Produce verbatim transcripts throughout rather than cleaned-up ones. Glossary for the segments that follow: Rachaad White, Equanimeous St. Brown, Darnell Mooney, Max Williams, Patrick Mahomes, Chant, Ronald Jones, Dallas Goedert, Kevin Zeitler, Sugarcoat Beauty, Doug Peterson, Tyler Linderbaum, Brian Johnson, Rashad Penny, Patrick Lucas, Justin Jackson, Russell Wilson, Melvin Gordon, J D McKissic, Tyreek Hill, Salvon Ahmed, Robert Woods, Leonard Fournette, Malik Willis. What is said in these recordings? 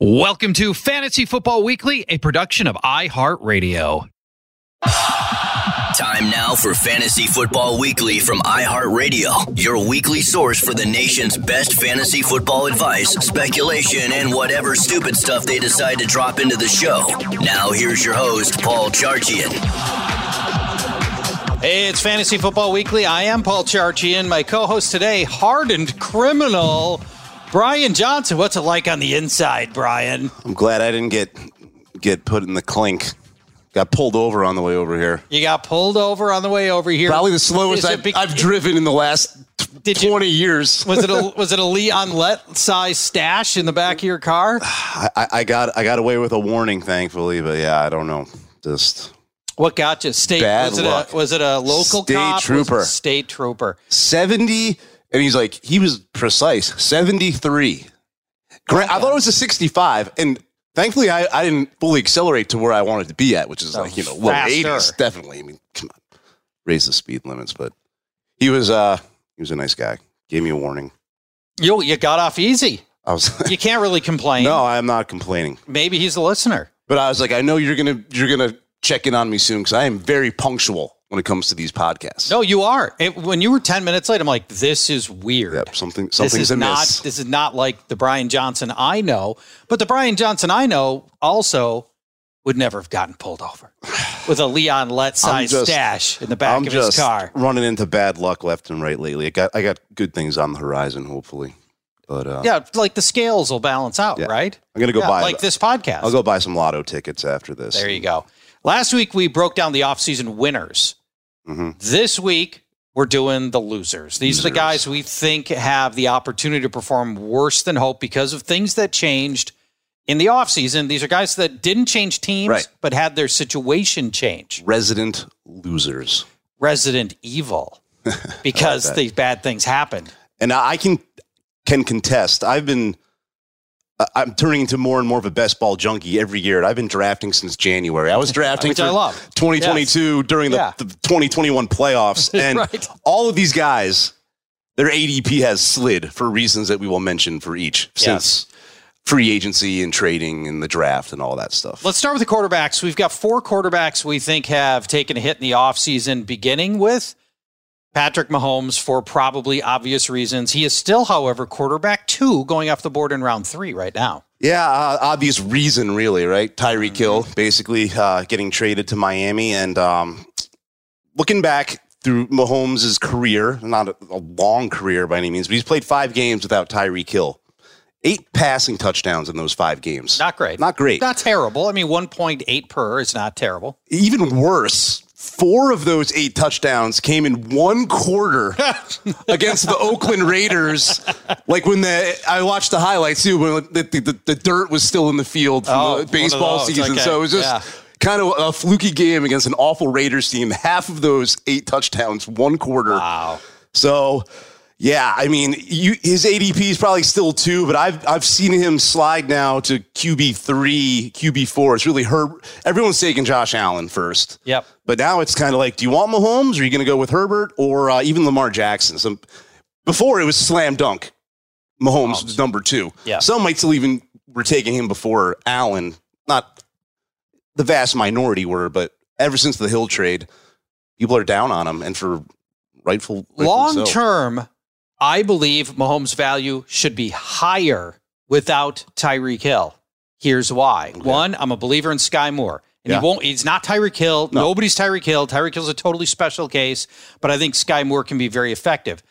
Welcome to Fantasy Football Weekly, a production of iHeartRadio. Time now for Fantasy Football Weekly from iHeartRadio, your weekly source for the nation's best fantasy football advice, speculation, and whatever stupid stuff they decide to drop into the show. Now here's your host, Paul Charchian. Hey, it's Fantasy Football Weekly. I am Paul Charchian. My co-host today, hardened criminal Brian Johnson. What's it like on the inside, Brian? I'm glad I didn't get get put in the clink. Got pulled over on the way over here. You got pulled over on the way over here. Probably the slowest I've, be- I've driven in the last t- twenty you, years. Was it a was it a Leon Lett size stash in the back of your car? I, I got I got away with a warning, thankfully, but yeah, I don't know. Just what got you? State bad was it luck. A was it a local state cop? Trooper. State trooper. Seventy. And he's like, he was precise, seventy-three. Grant, I thought it was a sixty-five, and thankfully I, I didn't fully accelerate to where I wanted to be at, which is oh, like, you know, low eighties, definitely. I mean, come on, raise the speed limits. But he was uh, he was a nice guy. Gave me a warning. Yo, you got off easy. I was. You can't really complain. No, I'm not complaining. Maybe he's a listener. But I was like, I know you're gonna you're gonna check in on me soon because I am very punctual when it comes to these podcasts. No, you are. It, when you were ten minutes late, I'm like, this is weird. Yep, something, something's this is not, amiss. This is not like the Brian Johnson I know, but the Brian Johnson I know also would never have gotten pulled over with a Leon Lett size just, stash in the back I'm of just his car. Running into bad luck left and right lately. I got, I got good things on the horizon, hopefully. But uh, yeah, like the scales will balance out, yeah. Right? I'm gonna go yeah, buy like this podcast. I'll go buy some lotto tickets after this. There you go. Last week we broke down the offseason winners. Mm-hmm. This week, we're doing the losers. These losers are the guys we think have the opportunity to perform worse than hope because of things that changed in the offseason. These are guys that didn't change teams, right, but had their situation change. Resident losers. Resident evil. Because the bad things happened. And I can can contest. I've been... I'm turning into more and more of a best ball junkie every year. I've been drafting since January. I was drafting Which for I love. twenty twenty-two yes. during the, yeah. the twenty twenty-one playoffs. And right. all of these guys, their A D P has slid for reasons that we will mention for each yes. since free agency and trading and the draft and all that stuff. Let's start with the quarterbacks. We've got four quarterbacks we think have taken a hit in the offseason, beginning with Patrick Mahomes for probably obvious reasons. He is still, however, quarterback two going off the board in round three right now. Yeah, uh, obvious reason, really, right? Tyreek Hill basically uh, getting traded to Miami. And um, looking back through Mahomes' career, not a, a long career by any means, but he's played five games without Tyreek Hill. Eight passing touchdowns in those five games. Not great. Not great. Not terrible. I mean, one point eight per is not terrible. Even worse, Four of those eight touchdowns came in one quarter against the Oakland Raiders. Like when the I watched the highlights too, when the, the, the dirt was still in the field from oh, the baseball season. Okay. So it was just yeah. kind of a fluky game against an awful Raiders team. Half of those eight touchdowns, one quarter. Wow. So yeah, I mean, you, his A D P is probably still two, but I've I've seen him slide now to Q B three, Q B four. It's really Herb. Everyone's taking Josh Allen first. Yep. But now it's kind of like, do you want Mahomes? Or are you going to go with Herbert or uh, even Lamar Jackson? Some before it was slam dunk. Mahomes, Mahomes. was number two. Yeah. Some might still even were taking him before Allen. Not the vast minority were, but ever since the Hill trade, people are down on him, and for rightful long term. So. I believe Mahomes' value should be higher without Tyreek Hill. Here's why. Okay. One, I'm a believer in Sky Moore. And yeah. he won't, he's not Tyreek Hill. No. Nobody's Tyreek Hill. Tyreek Hill's a totally special case, but I think Sky Moore can be very effective.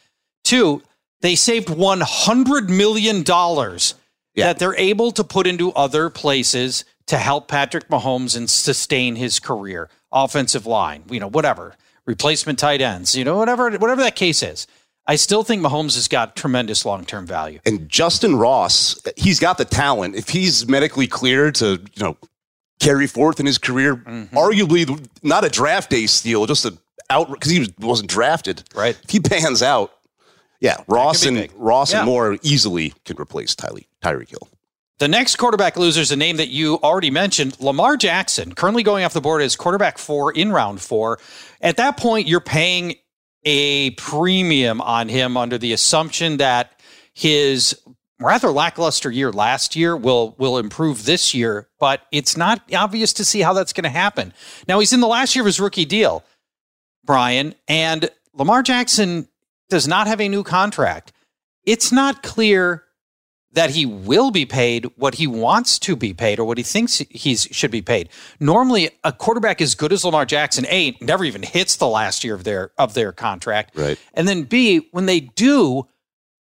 Two, they saved one hundred million dollars yeah. that they're able to put into other places to help Patrick Mahomes and sustain his career. Offensive line, you know, whatever. Replacement tight ends, you know, whatever, whatever that case is. I still think Mahomes has got tremendous long-term value. And Justin Ross, he's got the talent. If he's medically cleared to, you know, carry forth in his career, mm-hmm. arguably not a draft day steal, just an out because he was, wasn't drafted. Right. If he pans out, yeah, Ross and Ross yeah. and Moore easily could replace Tyreek Tyreek Hill. The next quarterback loser is a name that you already mentioned, Lamar Jackson, currently going off the board as quarterback four in round four. At that point, you're paying a premium on him under the assumption that his rather lackluster year last year will will improve this year, but it's not obvious to see how that's going to happen. Now, he's in the last year of his rookie deal, Brian, and Lamar Jackson does not have a new contract. It's not clear that he will be paid what he wants to be paid or what he thinks he should be paid. Normally, a quarterback as good as Lamar Jackson, A, never even hits the last year of their of their contract. Right. And then B, when they do,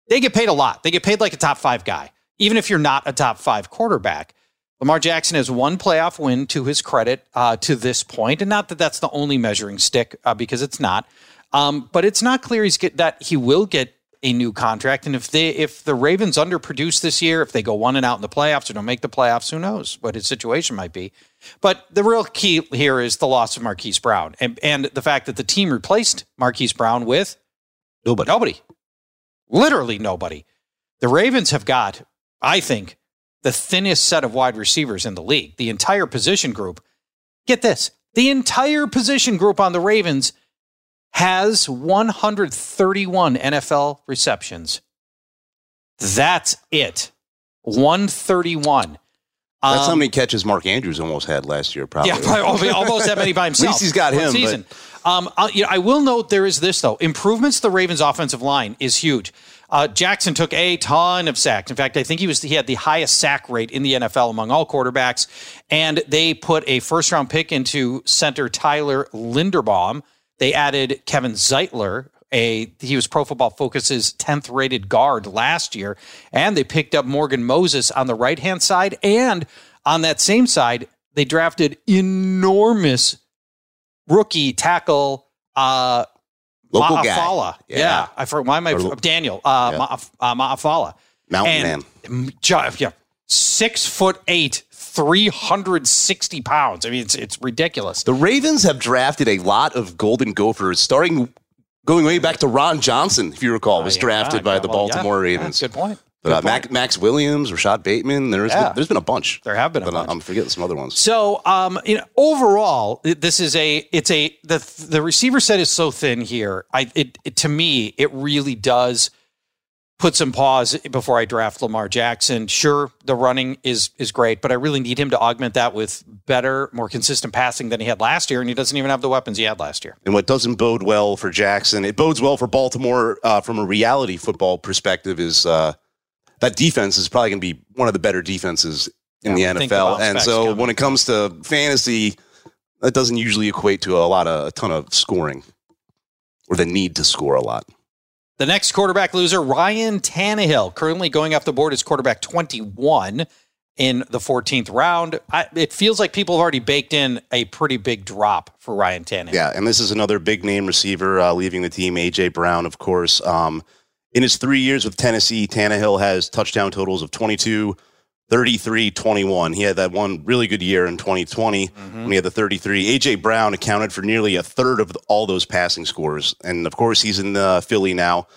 they get paid a lot. They get paid like a top five guy, even if you're not a top five quarterback. Lamar Jackson has one playoff win to his credit uh, to this point, and not that that's the only measuring stick uh, because it's not. Um, but it's not clear he's get, that he will get a new contract, and if they if the Ravens underproduce this year, if they go one and out in the playoffs or don't make the playoffs, who knows what his situation might be. But the real key here is the loss of Marquise Brown and and the fact that the team replaced Marquise Brown with nobody, nobody, literally nobody. The Ravens have got, I think, the thinnest set of wide receivers in the league. The entire position group, get this, the entire position group on the Ravens has one hundred thirty-one N F L receptions. That's it. one hundred thirty-one. Um, That's how many catches Mark Andrews almost had last year, probably. Yeah, probably almost that many by himself. At least he's got him. Season. But... Um, I, you know, I will note there is this, though. Improvements to the Ravens' offensive line is huge. Uh, Jackson took a ton of sacks. In fact, I think he was he had the highest sack rate in the N F L among all quarterbacks. And they put a first-round pick into center Tyler Linderbaum. They added Kevin Zeitler, a he was Pro Football Focus's tenth rated guard last year, and they picked up Morgan Moses on the right-hand side, and on that same side, they drafted enormous rookie tackle uh, Local Maafala. Guy. Yeah. yeah, I forgot why my lo- Daniel uh, yeah. Maaf- uh, Maafala, Mountain and, Man, yeah, six foot eight. three hundred sixty pounds. I mean, it's it's ridiculous. The Ravens have drafted a lot of Golden Gophers, starting going way back to Ron Johnson, if you recall, was uh, yeah, drafted yeah, by yeah, the well, Baltimore yeah, Ravens. Yeah, good point. Good but, uh, point. Mac, Max Williams, Rashad Bateman. There's yeah. been, there's been a bunch. There have been a but bunch. I'm forgetting some other ones. So, um, you know, overall, this is a it's a the the receiver set is so thin here. I it, it to me it really does. Put some pause before I draft Lamar Jackson. Sure, the running is is great, but I really need him to augment that with better, more consistent passing than he had last year, and he doesn't even have the weapons he had last year. And what doesn't bode well for Jackson, it bodes well for Baltimore uh, from a reality football perspective, is uh, that defense is probably going to be one of the better defenses in yeah, the N F L. And so coming. when it comes to fantasy, that doesn't usually equate to a lot of a ton of scoring or the need to score a lot. The next quarterback loser, Ryan Tannehill, currently going off the board as quarterback twenty-one in the fourteenth round. I, it feels like people have already baked in a pretty big drop for Ryan Tannehill. Yeah, and this is another big name receiver uh, leaving the team, A J Brown, of course. Um, in his three years with Tennessee, Tannehill has touchdown totals of twenty-two, thirty-three, twenty-one. He had that one really good year in twenty twenty mm-hmm. when he had the thirty-three. A J Brown accounted for nearly a third of all those passing scores. And, of course, he's in uh, Philly now.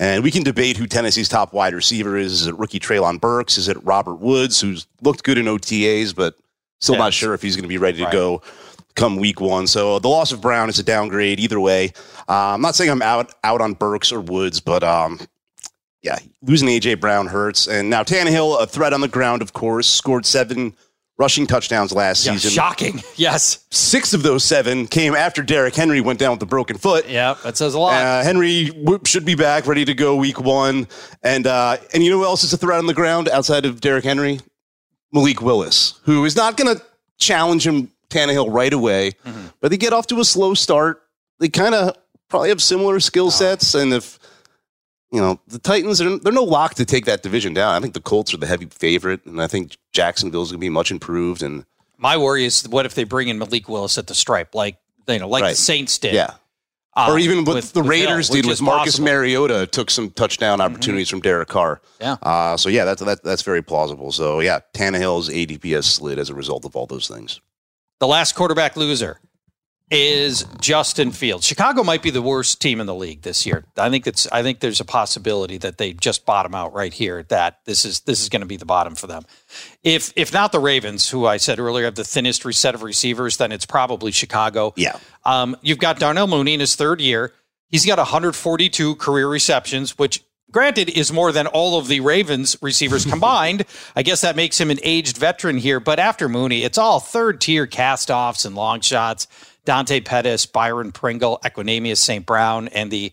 And we can debate who Tennessee's top wide receiver is. Is it rookie Treylon Burks? Is it Robert Woods, who's looked good in O T As, but still not sure if he's going to be ready to right. go come week one. So the loss of Brown is a downgrade either way. Uh, I'm not saying I'm out out on Burks or Woods, but um, yeah, losing A J Brown hurts. And now Tannehill, a threat on the ground, of course, scored seven rushing touchdowns last yeah, season. Shocking, yes. Six of those seven came after Derrick Henry went down with a broken foot. Yeah, that says a lot. Uh, Henry should be back, ready to go week one. And uh, and you know who else is a threat on the ground outside of Derrick Henry? Malik Willis, who is not going to challenge him, Tannehill, right away. Mm-hmm. But they get off to a slow start. They kind of probably have similar skill sets. Oh. And if, you know, the Titans, are, they're no lock to take that division down. I think the Colts are the heavy favorite, and I think Jacksonville's going to be much improved. And my worry is, what if they bring in Malik Willis at the stripe, like you know, like right. the Saints did? Yeah, um, or even what the Raiders did with Marcus possible. Mariota took some touchdown opportunities mm-hmm. from Derek Carr. Yeah. Uh, so, yeah, that's, that, that's very plausible. So, yeah, Tannehill's A D P has slid as a result of all those things. The last quarterback loser is Justin Fields. Chicago might be the worst team in the league this year. I think it's I think there's a possibility that they just bottom out right here, that this is this is going to be the bottom for them. If if not the Ravens, who I said earlier have the thinnest set of receivers, then it's probably Chicago. Yeah. Um, you've got Darnell Mooney in his third year. He's got one hundred forty-two career receptions, which granted is more than all of the Ravens receivers combined. I guess that makes him an aged veteran here, but after Mooney, it's all third-tier cast-offs and long shots. Dante Pettis, Byron Pringle, Equanimeous Saint Brown, and the,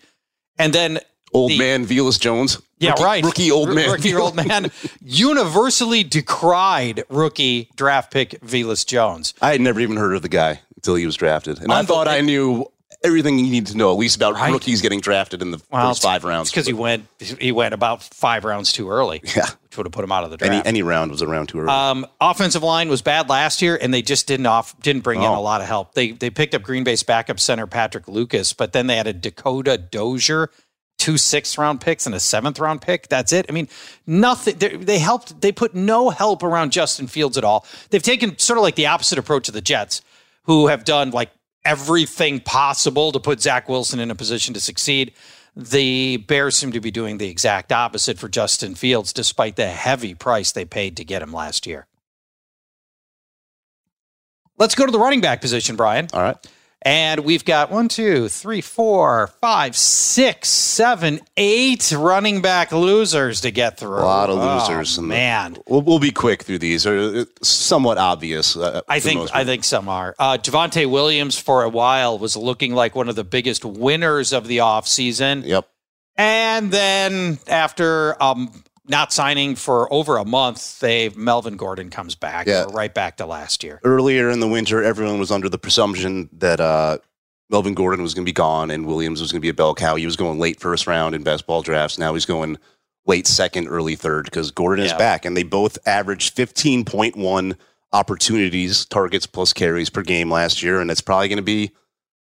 and then old the, man Velus Jones. Yeah, rookie, right. Rookie old man. Rookie old man. Universally decried rookie draft pick Velus Jones. I had never even heard of the guy until he was drafted, and I thought I knew everything you need to know at least about right? rookies getting drafted in the well, first five rounds. It's because he went he went about five rounds too early. Yeah, which would have put him out of the draft. Any, any round was a round too early. Um, offensive line was bad last year, and they just didn't off didn't bring oh. in a lot of help. They they picked up Green Bay's backup center Patrick Lucas, but then they had a Dakota Dozier, two sixth round picks and a seventh round pick. That's it. I mean, nothing. They, they helped. They put no help around Justin Fields at all. They've taken sort of like the opposite approach of the Jets, who have done like everything possible to put Zach Wilson in a position to succeed. The Bears seem to be doing the exact opposite for Justin Fields, despite the heavy price they paid to get him last year. Let's go to the running back position, Brian. All right. And we've got one, two, three, four, five, six, seven, eight running back losers to get through. A lot of losers, oh, man. We'll, we'll be quick through these. They're somewhat obvious. Uh, I think. I think some are. Uh, Javante Williams for a while was looking like one of the biggest winners of the offseason. Yep. And then after um, not signing for over a month, they Melvin Gordon comes back. Yeah. We're right back to last year. Earlier in the winter, everyone was under the presumption that uh, Melvin Gordon was going to be gone and Williams was going to be a bell cow. He was going late first round in best ball drafts. Now he's going late second, early third because Gordon yeah. is back. And they both averaged fifteen point one opportunities, targets plus carries per game last year. And it's probably going to be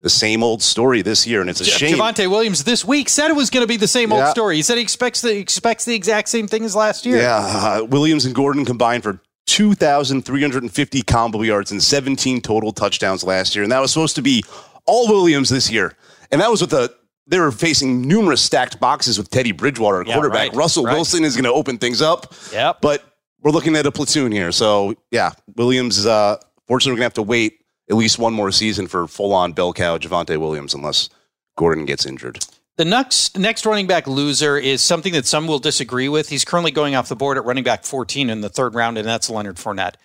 the same old story this year, and it's a yeah, shame. Javante Williams this week said it was going to be the same yeah. old story. He said he expects the, expects the exact same thing as last year. Yeah, uh, Williams and Gordon combined for two thousand three hundred fifty combo yards and seventeen total touchdowns last year, and that was supposed to be all Williams this year. And that was with the they were facing numerous stacked boxes with Teddy Bridgewater, yeah, quarterback. Right, Russell right. Wilson is going to open things up. Yep. But we're looking at a platoon here. So, yeah, Williams, uh, fortunately, we're going to have to wait at least one more season for full-on bell cow Javante Williams unless Gordon gets injured. The next next running back loser is something that some will disagree with. He's currently going off the board at running back fourteen in the third round, and that's Leonard Fournette.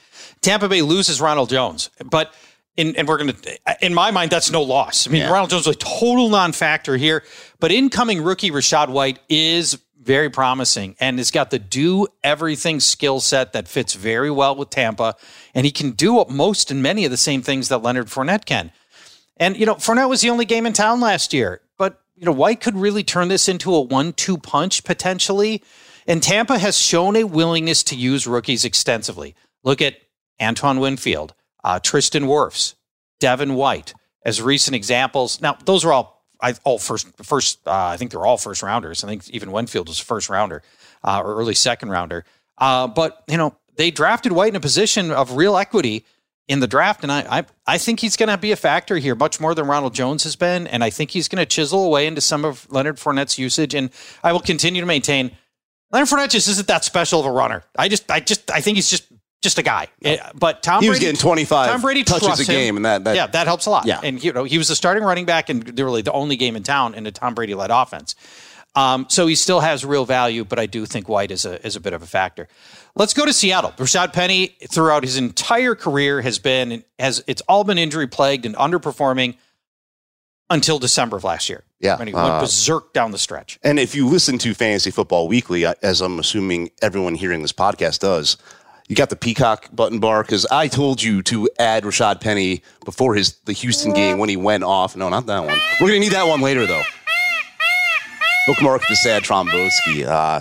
Tampa Bay loses Ronald Jones, but in, and we're going to, in my mind, that's no loss. I mean, yeah. Ronald Jones is a total non-factor here, but incoming rookie Rachaad White is very promising and has got the do everything skill set that fits very well with Tampa. And he can do up most and many of the same things that Leonard Fournette can. And, you know, Fournette was the only game in town last year, but, you know, White could really turn this into a one two punch potentially. And Tampa has shown a willingness to use rookies extensively. Look at Antoine Winfield, uh, Tristan Wirfs, Devin White as recent examples. Now, those are all, I, all first, first uh, I think they're all first rounders. I think even Winfield was a first rounder uh, or early second rounder. Uh, but, you know, they drafted White in a position of real equity in the draft. And I I, I think he's going to be a factor here much more than Ronald Jones has been. And I think he's going to chisel away into some of Leonard Fournette's usage. And I will continue to maintain Leonard Fournette just isn't that special of a runner. I just, I just, I think he's just, just a guy. Yeah. But Tom he Brady was getting twenty-five Tom Brady touches a game, him. and that, that yeah, that helps a lot. Yeah. And you know, he was the starting running back and really the only game in town in a Tom Brady led offense. Um, so he still has real value, but I do think White is a is a bit of a factor. Let's go to Seattle. Rashad Penny throughout his entire career has been has it's all been injury plagued and underperforming until December of last year. Yeah, when he went uh, berserk down the stretch. And if you listen to Fantasy Football Weekly, as I'm assuming everyone hearing this podcast does, you got the peacock button bar because I told you to add Rashad Penny before his the Houston game when he went off. No, not that one. We're gonna need that one later though. Bookmark the sad Tromboski uh,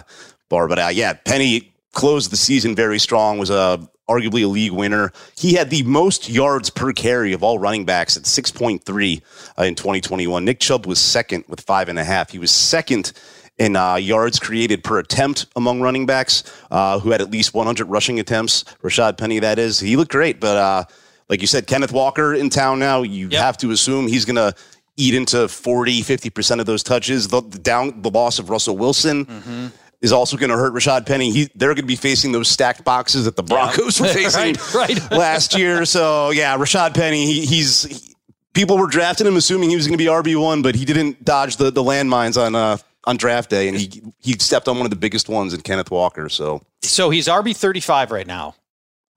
bar, but uh, yeah, Penny closed the season very strong. Was a uh, arguably a league winner. He had the most yards per carry of all running backs at six point three uh, in twenty twenty-one. Nick Chubb was second with five and a half. He was second in uh, yards created per attempt among running backs uh, who had at least one hundred rushing attempts. Rashad Penny, that is. He looked great, but uh, like you said, Kenneth Walker in town now. You yep. have to assume he's going to eat into forty, fifty percent of those touches. The, the down the loss of Russell Wilson mm-hmm. is also going to hurt Rashad Penny. He, they're going to be facing those stacked boxes that the Broncos yeah. were facing right, right. last year. So, yeah, Rashad Penny, he, he's he, people were drafting him assuming he was going to be R B one, but he didn't dodge the, the landmines on uh, on draft day, and he he stepped on one of the biggest ones in Kenneth Walker. So, so he's R B thirty-five right now.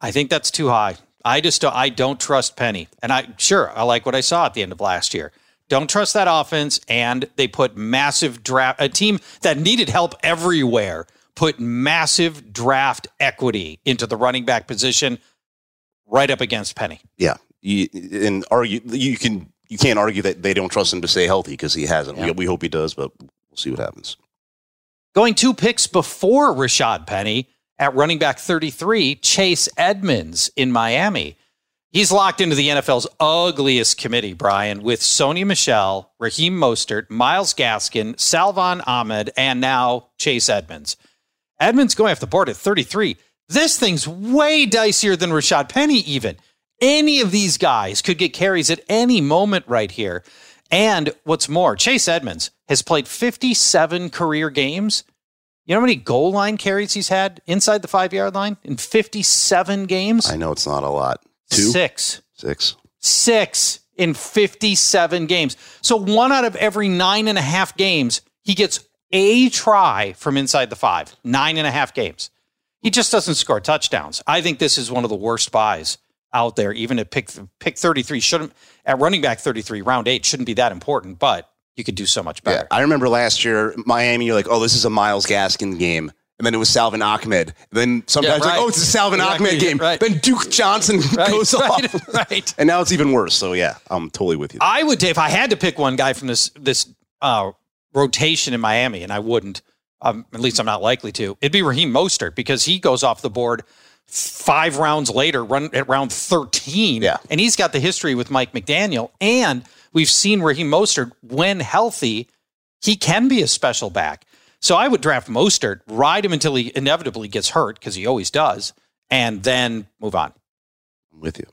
I think that's too high. I just don't, I don't trust Penny. And I sure, I like what I saw at the end of last year. Don't trust that offense, and they put massive draft, a team that needed help everywhere, put massive draft equity into the running back position right up against Penny. Yeah, you, and argue you can you can't argue that they don't trust him to stay healthy because he hasn't. Yeah. We, we hope he does, but we'll see what happens. Going two picks before Rashad Penny at running back thirty-three, Chase Edmonds in Miami. He's locked into the N F L's ugliest committee, Brian, with Sony Michel, Raheem Mostert, Myles Gaskin, Salvon Ahmed, and now Chase Edmonds. Edmonds going off the board at thirty-three. This thing's way dicier than Rashad Penny even. Any of these guys could get carries at any moment right here. And what's more, Chase Edmonds has played fifty-seven career games. You know how many goal line carries he's had inside the five-yard line in fifty-seven games? I know it's not a lot. Two? Six. Six. Six in fifty-seven games. So one out of every nine and a half games, he gets a try from inside the five. Nine and a half games. He just doesn't score touchdowns. I think this is one of the worst buys out there, even at pick pick thirty-three. Shouldn't at running back thirty-three, round eight, shouldn't be that important, but you could do so much better. Yeah, I remember last year, Miami, you're like, oh, this is a Myles Gaskin game. And then it was Salvon Ahmed. Then sometimes yeah, right. like, oh, it's a Salvon exactly. Ahmed game. Right. Then Duke Johnson right. goes right. off. Right. And now it's even worse. So, yeah, I'm totally with you there. I would, if I had to pick one guy from this this uh, rotation in Miami, and I wouldn't, um, at least I'm not likely to, it'd be Raheem Mostert because he goes off the board five rounds later, run at round thirteen. Yeah. And he's got the history with Mike McDaniel. And we've seen Raheem Mostert, when healthy, he can be a special back. So I would draft Mostert, ride him until he inevitably gets hurt, because he always does, and then move on. I'm with you.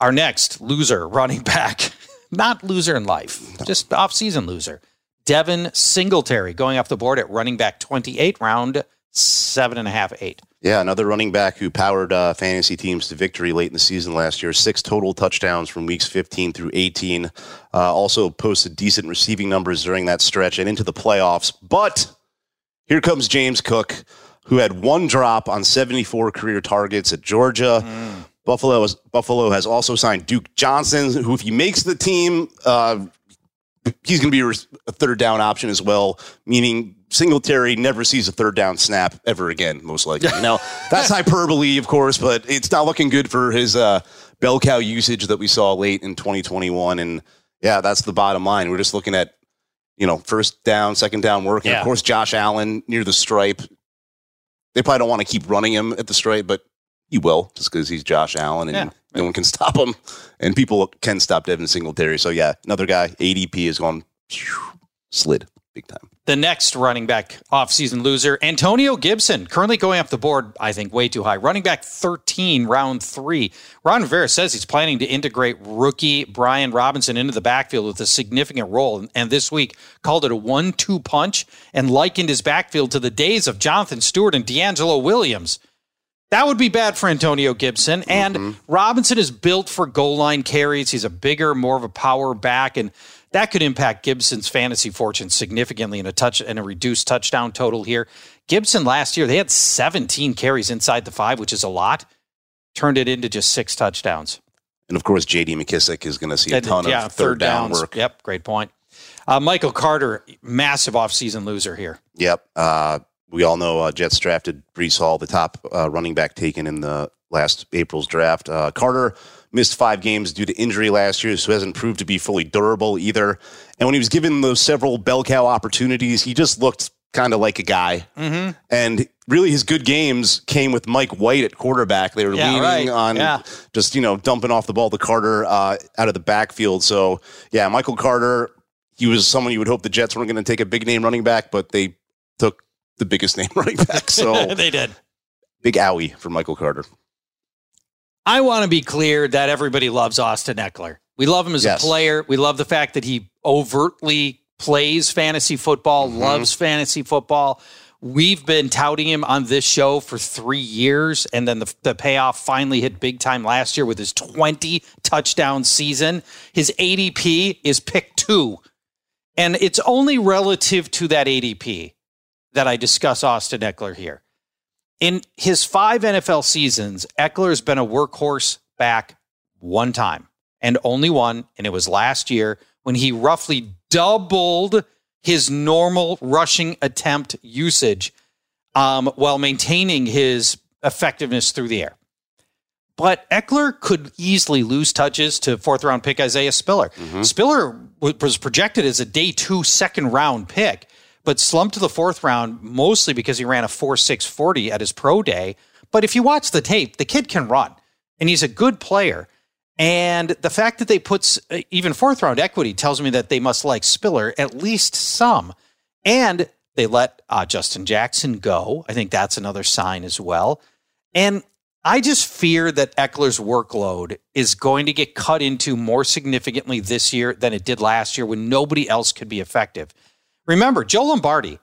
Our next loser running back, not loser in life, no. just off-season loser, Devin Singletary, going off the board at running back twenty-eight, round seven and a half, eight. Yeah, another running back who powered uh, fantasy teams to victory late in the season last year. Six total touchdowns from weeks fifteen through eighteen. Uh, also posted decent receiving numbers during that stretch and into the playoffs. But here comes James Cook, who had one drop on seventy-four career targets at Georgia. Mm. Buffalo, is, Buffalo has also signed Duke Johnson, who if he makes the team, uh, he's going to be a third down option as well, meaning Singletary never sees a third down snap ever again, most likely. Now, that's hyperbole, of course, but it's not looking good for his uh, bell cow usage that we saw late in twenty twenty-one. And yeah, that's the bottom line. We're just looking at, you know, first down, second down work. And yeah. of course, Josh Allen near the stripe. They probably don't want to keep running him at the stripe, but he will, just because he's Josh Allen and yeah. no one can stop him. And people can stop Devin Singletary. So, yeah, another guy, A D P has gone slid big time. The next running back offseason loser, Antonio Gibson, currently going up the board, I think, way too high. Running back thirteen, round three. Ron Rivera says he's planning to integrate rookie Brian Robinson into the backfield with a significant role. And this week called it a one two punch and likened his backfield to the days of Jonathan Stewart and D'Angelo Williams. That would be bad for Antonio Gibson. And mm-hmm. Robinson is built for goal line carries. He's a bigger, more of a power back. And that could impact Gibson's fantasy fortune significantly in a touch and a reduced touchdown total here. Gibson last year, they had seventeen carries inside the five, which is a lot. Turned it into just six touchdowns. And of course, J D McKissic is going to see a ton yeah, of third, third down work. Yep, great point. Uh, Michael Carter, massive offseason loser here. Yep. Uh, we all know uh, Jets drafted Breece Hall, the top uh, running back taken in the last April's draft. Uh, Carter missed five games due to injury last year, so hasn't proved to be fully durable either. And when he was given those several bell cow opportunities, he just looked kind of like a guy. Mm-hmm. And really his good games came with Mike White at quarterback. They were yeah, leaning right. on yeah. just, you know, dumping off the ball to Carter uh, out of the backfield. So, yeah, Michael Carter, he was someone you would hope the Jets weren't going to take a big name running back, but they took the biggest name running back. So they did. Big owie for Michael Carter. I want to be clear that everybody loves Austin Eckler. We love him as yes. a player. We love the fact that he overtly plays fantasy football, mm-hmm. loves fantasy football. We've been touting him on this show for three years, and then the, the payoff finally hit big time last year with his twenty-touchdown season. His A D P is pick two, and it's only relative to that A D P that I discuss Austin Eckler here. In his five N F L seasons, Eckler has been a workhorse back one time and only one, and it was last year when he roughly doubled his normal rushing attempt usage um, while maintaining his effectiveness through the air. But Eckler could easily lose touches to fourth-round pick Isaiah Spiller. Mm-hmm. Spiller was projected as a day two second-round pick, but slumped to the fourth round, mostly because he ran a four six forty at his pro day. But if you watch the tape, the kid can run, and he's a good player. And the fact that they put even fourth round equity tells me that they must like Spiller at least some. And they let uh, Justin Jackson go. I think that's another sign as well. And I just fear that Eckler's workload is going to get cut into more significantly this year than it did last year when nobody else could be effective. Remember, Joe Lombardi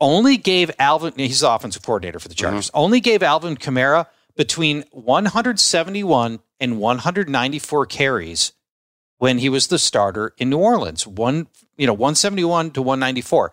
only gave Alvin, he's the offensive coordinator for the Chargers, mm-hmm. only gave Alvin Kamara between one hundred seventy-one and one hundred ninety-four carries when he was the starter in New Orleans, one, you know, one seventy-one to one ninety-four.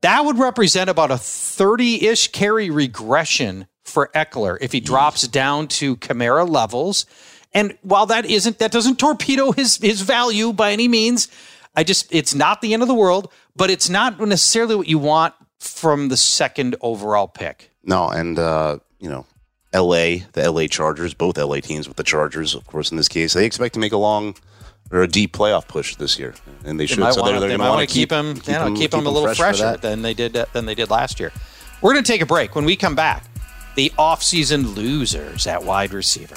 That would represent about a thirty-ish carry regression for Eckler if he yes. drops down to Kamara levels. And while that isn't, that doesn't torpedo his his value by any means, I just, it's not the end of the world, but it's not necessarily what you want from the second overall pick. No, and, uh, you know, L A, the L A Chargers, both L A teams with the Chargers, of course, in this case, they expect to make a long or a deep playoff push this year. And they, they should. So they're, they're they want to keep, keep, him, keep, you know, them, keep, keep them, them a little fresh fresher than they did uh, than they did last year. We're going to take a break. When we come back, the offseason losers at wide receiver.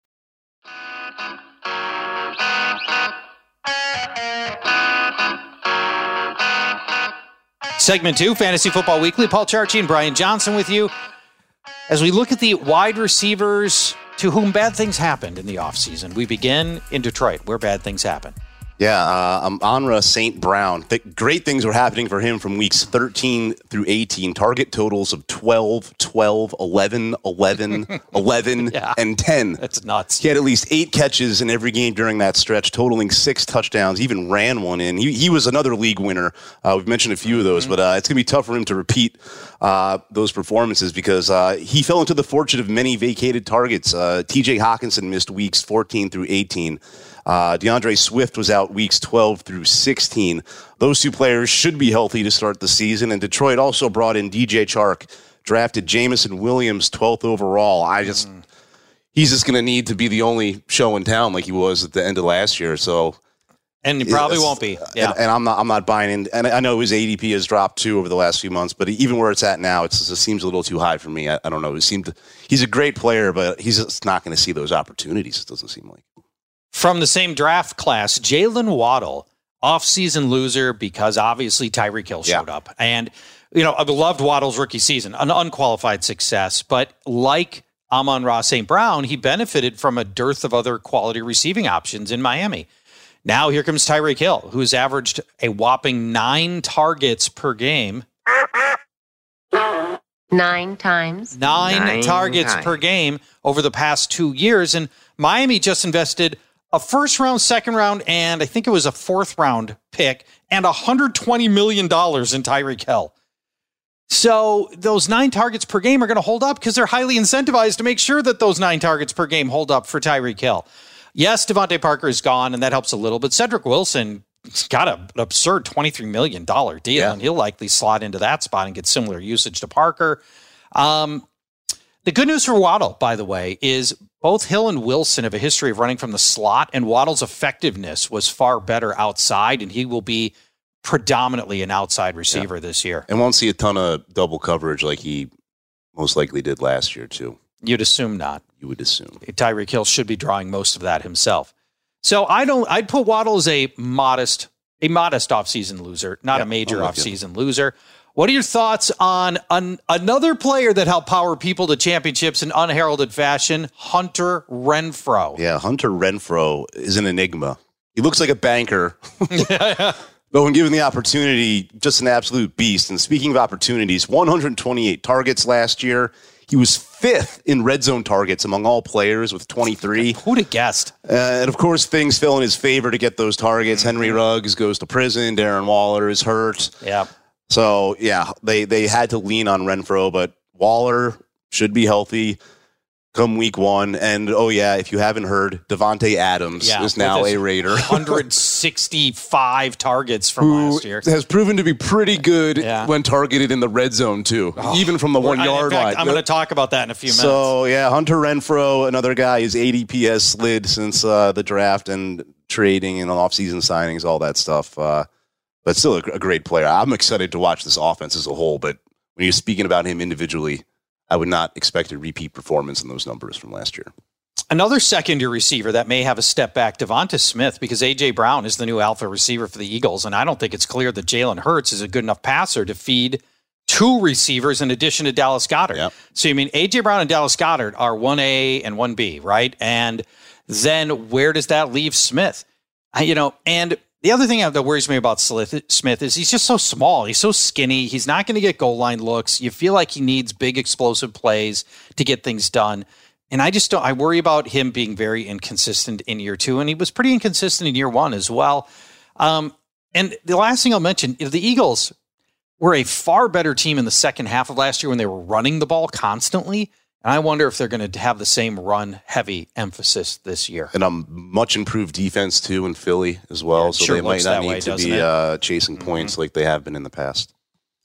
Segment two, Fantasy Football Weekly. Paul Charchian and Brian Johnson with you as we look at the wide receivers to whom bad things happened in the offseason. We begin in Detroit, where bad things happen. Yeah, uh, Amon-Ra Saint Brown. The great things were happening for him from weeks thirteen through eighteen. Target totals of twelve, twelve, eleven, eleven, eleven, yeah, and ten. That's nuts. He had at least eight catches in every game during that stretch, totaling six touchdowns, even ran one in. He, he was another league winner. Uh, we've mentioned a few of those, mm-hmm. but uh, it's going to be tough for him to repeat uh, those performances because uh, he fell into the fortune of many vacated targets. Uh, T J Hockenson missed weeks fourteen through eighteen. Uh, DeAndre Swift was out weeks twelve through sixteen. Those two players should be healthy to start the season. And Detroit also brought in D J Chark, drafted Jamison Williams twelfth overall. I just, mm. he's just going to need to be the only show in town like he was at the end of last year. So, and he probably won't be. Yeah, and, and I'm not, I'm not buying in. And I know his A D P has dropped too over the last few months, but even where it's at now, it's, it seems a little too high for me. I, I don't know. It seemed he's a great player, but he's just not going to see those opportunities. It doesn't seem like. From the same draft class, Jaylen Waddle, offseason loser because obviously Tyreek Hill showed yeah. up. And, you know, I loved Waddle's rookie season, an unqualified success. But like Amon-Ra Saint Brown, he benefited from a dearth of other quality receiving options in Miami. Now here comes Tyreek Hill, who's averaged a whopping nine targets per game. Nine times. Nine, nine targets times. per game over the past two years. And Miami just invested a first round, second round, and I think it was a fourth round pick and one hundred twenty million dollars in Tyreek Hill. So those nine targets per game are going to hold up because they're highly incentivized to make sure that those nine targets per game hold up for Tyreek Hill. Yes, Devontae Parker is gone, and that helps a little, but Cedric Wilson got a, an absurd twenty-three million dollars deal, yeah. and he'll likely slot into that spot and get similar usage to Parker. Um, the good news for Waddle, by the way, is both Hill and Wilson have a history of running from the slot, and Waddle's effectiveness was far better outside, and he will be predominantly an outside receiver yeah. this year. And won't see a ton of double coverage like he most likely did last year, too. You'd assume not. You would assume. Tyreek Hill should be drawing most of that himself. So I don't, I'd put Waddle as a modest, a modest offseason loser, not yeah, a major offseason loser. What are your thoughts on an, another player that helped power people to championships in unheralded fashion, Hunter Renfrow? Yeah, Hunter Renfrow is an enigma. He looks like a banker, but when given the opportunity, just an absolute beast. And speaking of opportunities, one hundred twenty-eight targets last year. He was fifth in red zone targets among all players with twenty-three. Who'd have guessed? Uh, and, of course, things fell in his favor to get those targets. Henry Ruggs goes to prison. Darren Waller is hurt. Yeah. So, yeah, they, they had to lean on Renfrow, but Waller should be healthy. come week one. And, oh, yeah, if you haven't heard, Devontae Adams yeah, is now a Raider. one hundred sixty-five targets from Who last year. Has proven to be pretty good yeah. when targeted in the red zone, too, oh. even from the well, one-yard line. I'm going to talk about that in a few minutes. So, yeah, Hunter Renfrow, another guy, his A D P has slid since uh, the draft and trading and off-season signings, all that stuff. Uh, but still a, a great player. I'm excited to watch this offense as a whole, but when you're speaking about him individually, I would not expect a repeat performance in those numbers from last year. Another secondary receiver that may have a step back, Devonta Smith, because A J Brown is the new alpha receiver for the Eagles. And I don't think it's clear that Jalen Hurts is a good enough passer to feed two receivers in addition to Dallas Goedert. Yep. So, I mean, A J Brown and Dallas Goedert are one A and one B, right? And then where does that leave Smith? I, you know, and the other thing that worries me about Smith is he's just so small. He's so skinny. He's not going to get goal line looks. You feel like he needs big explosive plays to get things done. And I just don't, I worry about him being very inconsistent in year two. And he was pretty inconsistent in year one as well. Um, and the last thing I'll mention, the Eagles were a far better team in the second half of last year when they were running the ball constantly. And I wonder if they're going to have the same run-heavy emphasis this year. And a um, much improved defense, too, in Philly as well. Yeah, so sure they might not need way, to be uh, chasing mm-hmm. points like they have been in the past.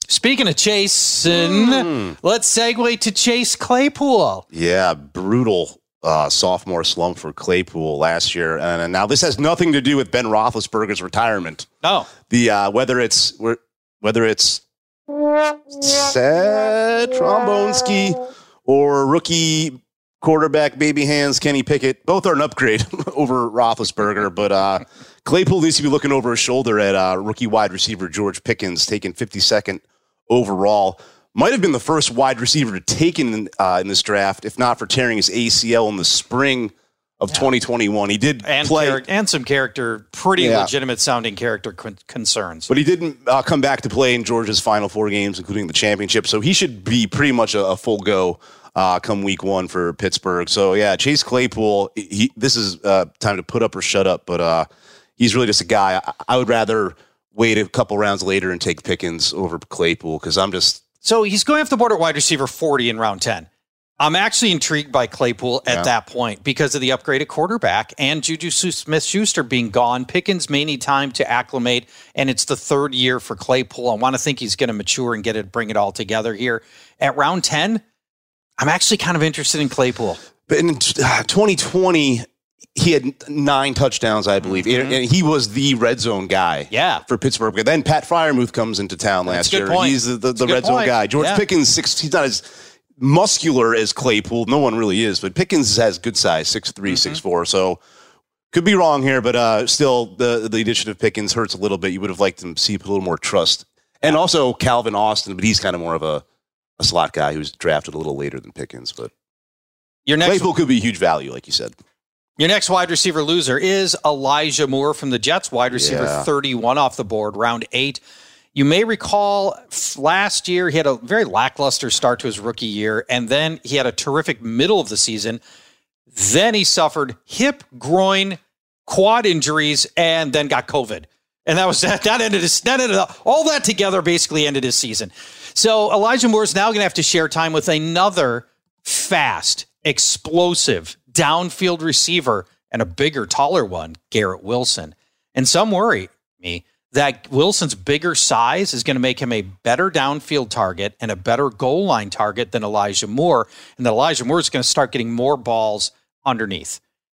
Speaking of chasing, mm. let's segue to Chase Claypool. Yeah, brutal uh, sophomore slump for Claypool last year. And, and now this has nothing to do with Ben Roethlisberger's retirement. No. The, uh, whether it's... Whether it's... Sad Trombonski... or rookie quarterback, baby hands, Kenny Pickett. Both are an upgrade over Roethlisberger, but uh, Claypool needs to be looking over his shoulder at uh, rookie wide receiver George Pickens, taken fifty-second overall. Might have been the first wide receiver taken uh, in this draft, if not for tearing his A C L in the spring of yeah. twenty twenty-one. He did and play. Char- and some character, pretty yeah. legitimate-sounding character con- concerns. But he didn't uh, come back to play in Georgia's final four games, including the championship, so he should be pretty much a, a full go Uh, come week one for Pittsburgh. So, yeah, Chase Claypool, he, this is uh, time to put up or shut up, but uh, he's really just a guy. I, I would rather wait a couple rounds later and take Pickens over Claypool because I'm just... So he's going off the board at wide receiver forty in round ten. I'm actually intrigued by Claypool at yeah. that point because of the upgraded quarterback and Juju Smith-Schuster being gone. Pickens may need time to acclimate, and it's the third year for Claypool. I want to think he's going to mature and get it, bring it all together here. At round ten... I'm actually kind of interested in Claypool. But in twenty twenty, he had nine touchdowns, I believe. Mm-hmm. And he was the red zone guy yeah. for Pittsburgh. Then Pat Freiermuth comes into town last year. Point. He's the, the, the red point. zone guy. George yeah. Pickens, six, he's not as muscular as Claypool. No one really is. But Pickens has good size, six three, mm-hmm. six four. So could be wrong here, but uh, still the, the addition of Pickens hurts a little bit. You would have liked him to see a little more trust. And also Calvin Austin, but he's kind of more of a... a slot guy who's drafted a little later than Pickens, but your next Claypool could be huge value, like you said. Your next wide receiver loser is Elijah Moore from the Jets, wide receiver yeah. thirty-one off the board, round eight. You may recall last year he had a very lackluster start to his rookie year, and then he had a terrific middle of the season. Then he suffered hip, groin, quad injuries, and then got COVID. And that was that. That ended his. That ended up, all that together basically ended his season. So Elijah Moore is now going to have to share time with another fast, explosive, downfield receiver and a bigger, taller one, Garrett Wilson. And some worry me that Wilson's bigger size is going to make him a better downfield target and a better goal line target than Elijah Moore. And that Elijah Moore is going to start getting more balls underneath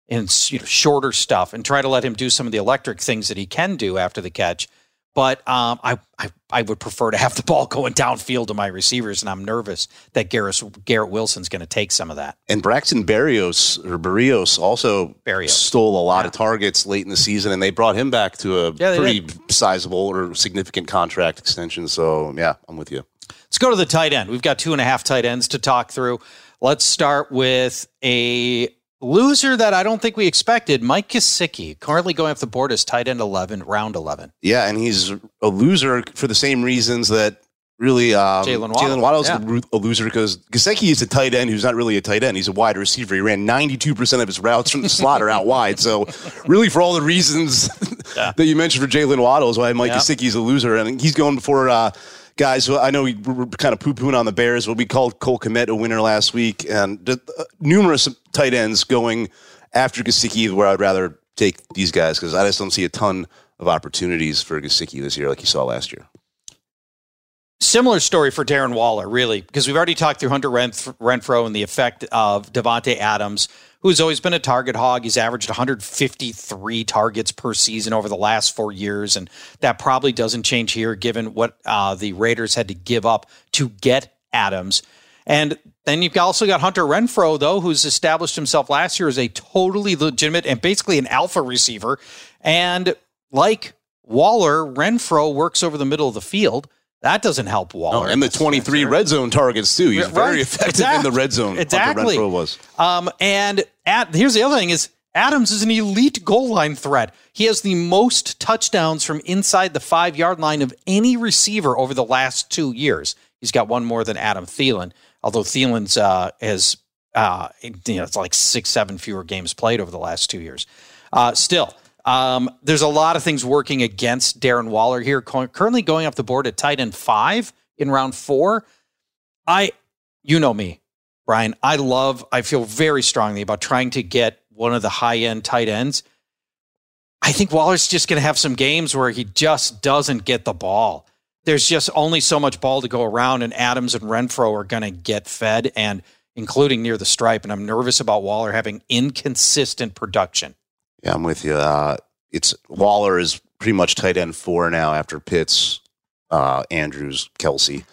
and you know, shorter stuff and try to let him do some of the electric things that he can do after the catch. But um, I, I I would prefer to have the ball going downfield to my receivers, and I'm nervous that Garrett, Garrett Wilson's going to take some of that. And Braxton Berrios or Berrios also Berrios. stole a lot yeah. of targets late in the season, and they brought him back to a yeah, pretty did. sizable or significant contract extension. So, yeah, I'm with you. Let's go to the tight end. We've got two and a half tight ends to talk through. Let's start with a loser that I don't think we expected, Mike Gesicki, currently going off the board as tight end eleven, round eleven. Yeah, and he's a loser for the same reasons that really um, Jalen Waddle. Jalen Waddle's yeah. a loser because Gesicki is a tight end who's not really a tight end. He's a wide receiver. He ran ninety-two percent of his routes from the slot or out wide. So really for all the reasons yeah. that you mentioned for Jalen Waddle is why Mike yeah. Gesicki is a loser. And he's going before uh, guys, I know we were kind of poo-pooing on the Bears, but we called Cole Kmet a winner last week, and numerous tight ends going after Gesicki, where I'd rather take these guys because I just don't see a ton of opportunities for Gesicki this year like you saw last year. Similar story for Darren Waller, really, because we've already talked through Hunter Renf- Renfrow and the effect of Davante Adams, who's always been a target hog. He's averaged one hundred fifty-three targets per season over the last four years, and that probably doesn't change here given what uh, the Raiders had to give up to get Adams. And then you've also got Hunter Renfrow, though, who's established himself last year as a totally legitimate and basically an alpha receiver. And like Waller, Renfrow works over the middle of the field. That doesn't help Waller. No, and the twenty-three red zone targets, too. He's right. very effective exactly. in the red zone. Exactly. Renfrow was. Um, and at, here's the other thing is Adams is an elite goal line threat. He has the most touchdowns from inside the five-yard line of any receiver over the last two years. He's got one more than Adam Thielen, although Thielen's uh, has, uh, you know, it's like six, seven fewer games played over the last two years. Uh, still. Um, there's a lot of things working against Darren Waller here. Currently going up the board at tight end five in round four. I, you know me, Brian, I love, I feel very strongly about trying to get one of the high end tight ends. I think Waller's just going to have some games where he just doesn't get the ball. There's just only so much ball to go around, and Adams and Renfrow are going to get fed, and including near the stripe. And I'm nervous about Waller having inconsistent production. Yeah, I'm with you. Uh, it's Waller is pretty much tight end four now after Pitts, uh, Andrews, Kelsey,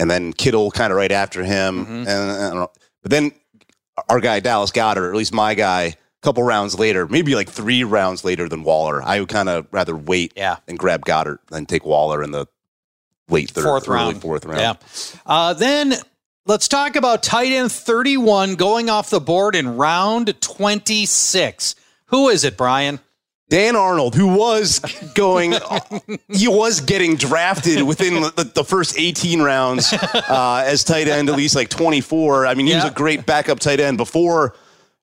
and then Kittle kind of right after him. Mm-hmm. And I don't know. But then our guy Dallas Goedert, or at least my guy, a couple rounds later, maybe like three rounds later than Waller. I would kind of rather wait yeah. and grab Goedert than take Waller in the late third, fourth round, fourth round. Yeah. Uh, then let's talk about tight end thirty-one going off the board in round twenty-six. Who is it, Brian? Dan Arnold, who was going, he was getting drafted within the, the first eighteen rounds uh, as tight end, at least like twenty-four. I mean, he yeah. was a great backup tight end before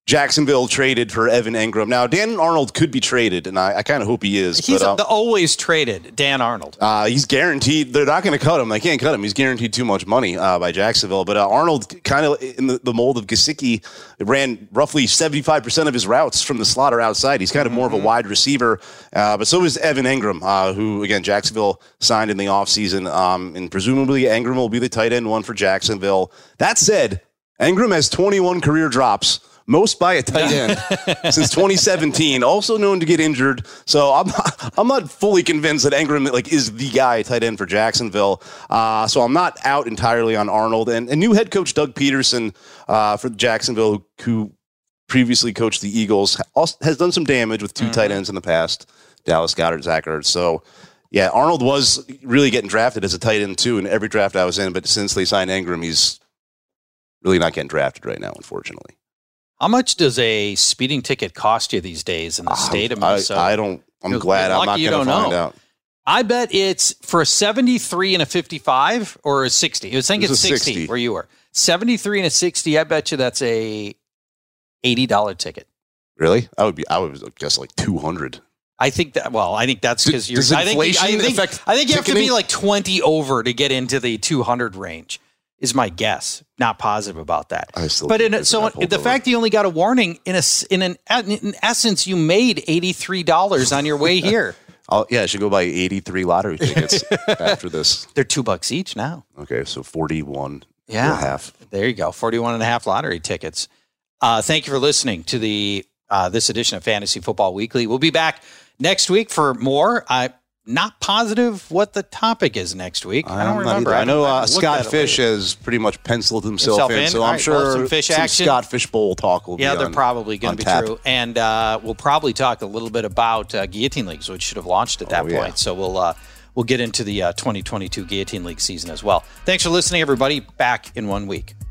Jacksonville traded for Evan Engram. Now, Dan Arnold could be traded, and I, I kind of hope he is. He's but, um, the always traded Dan Arnold. Uh, he's guaranteed. They're not going to cut him. They can't cut him. He's guaranteed too much money uh, by Jacksonville. But uh, Arnold, kind of in the, the mold of Gesicki, ran roughly seventy-five percent of his routes from the slot or outside. He's kind of more mm-hmm. of a wide receiver. Uh, but so is Evan Engram, uh, who, again, Jacksonville signed in the offseason. Um, and presumably Engram will be the tight end one for Jacksonville. That said, Engram has twenty-one career drops. Most by a tight end since twenty seventeen, also known to get injured. So I'm not, I'm not fully convinced that Engram like is the guy tight end for Jacksonville. Uh, so I'm not out entirely on Arnold. And, and new head coach Doug Peterson uh, for Jacksonville, who previously coached the Eagles, also has done some damage with two mm-hmm. tight ends in the past, Dallas Goedert, Zach Ertz. So, yeah, Arnold was really getting drafted as a tight end, too, in every draft I was in. But since they signed Engram, he's really not getting drafted right now, unfortunately. How much does a speeding ticket cost you these days in the state of Minnesota? I, I don't, I'm glad I'm not going to find out. I bet it's for a seventy-three and a fifty-five or a sixty. I was thinking it's sixty where you were. seventy-three and a sixty. I bet you that's a eighty dollars ticket. Really? I would be, I would guess like two hundred. I think that, well, I think that's because you're, I think, I think, affect I think you have ticketing? To be like twenty over to get into the two hundred range. Is my guess. Not positive about that. I still but in a, so the over. Fact you only got a warning in a in an in essence you made eighty-three dollars on your way here. I'll, yeah, I should go buy eighty-three lottery tickets after this. They're two bucks each now. Okay, so forty-one yeah. and a half. There you go. forty-one and a half lottery tickets. Uh, thank you for listening to the uh, this edition of Fantasy Football Weekly. We'll be back next week for more. I Not positive what the topic is next week. I don't, I don't remember. I, I know uh, Scott Fish later. Has pretty much penciled himself, himself in, in, so right, I'm sure well, some, fish some action. Scott Fish Bowl talk will yeah, be on Yeah, they're probably going to be tap. True. And uh, we'll probably talk a little bit about uh, Guillotine Leagues, which should have launched at that oh, point. Yeah. So we'll uh, we'll get into the uh, twenty twenty-two Guillotine League season as well. Thanks for listening, everybody. Back in one week.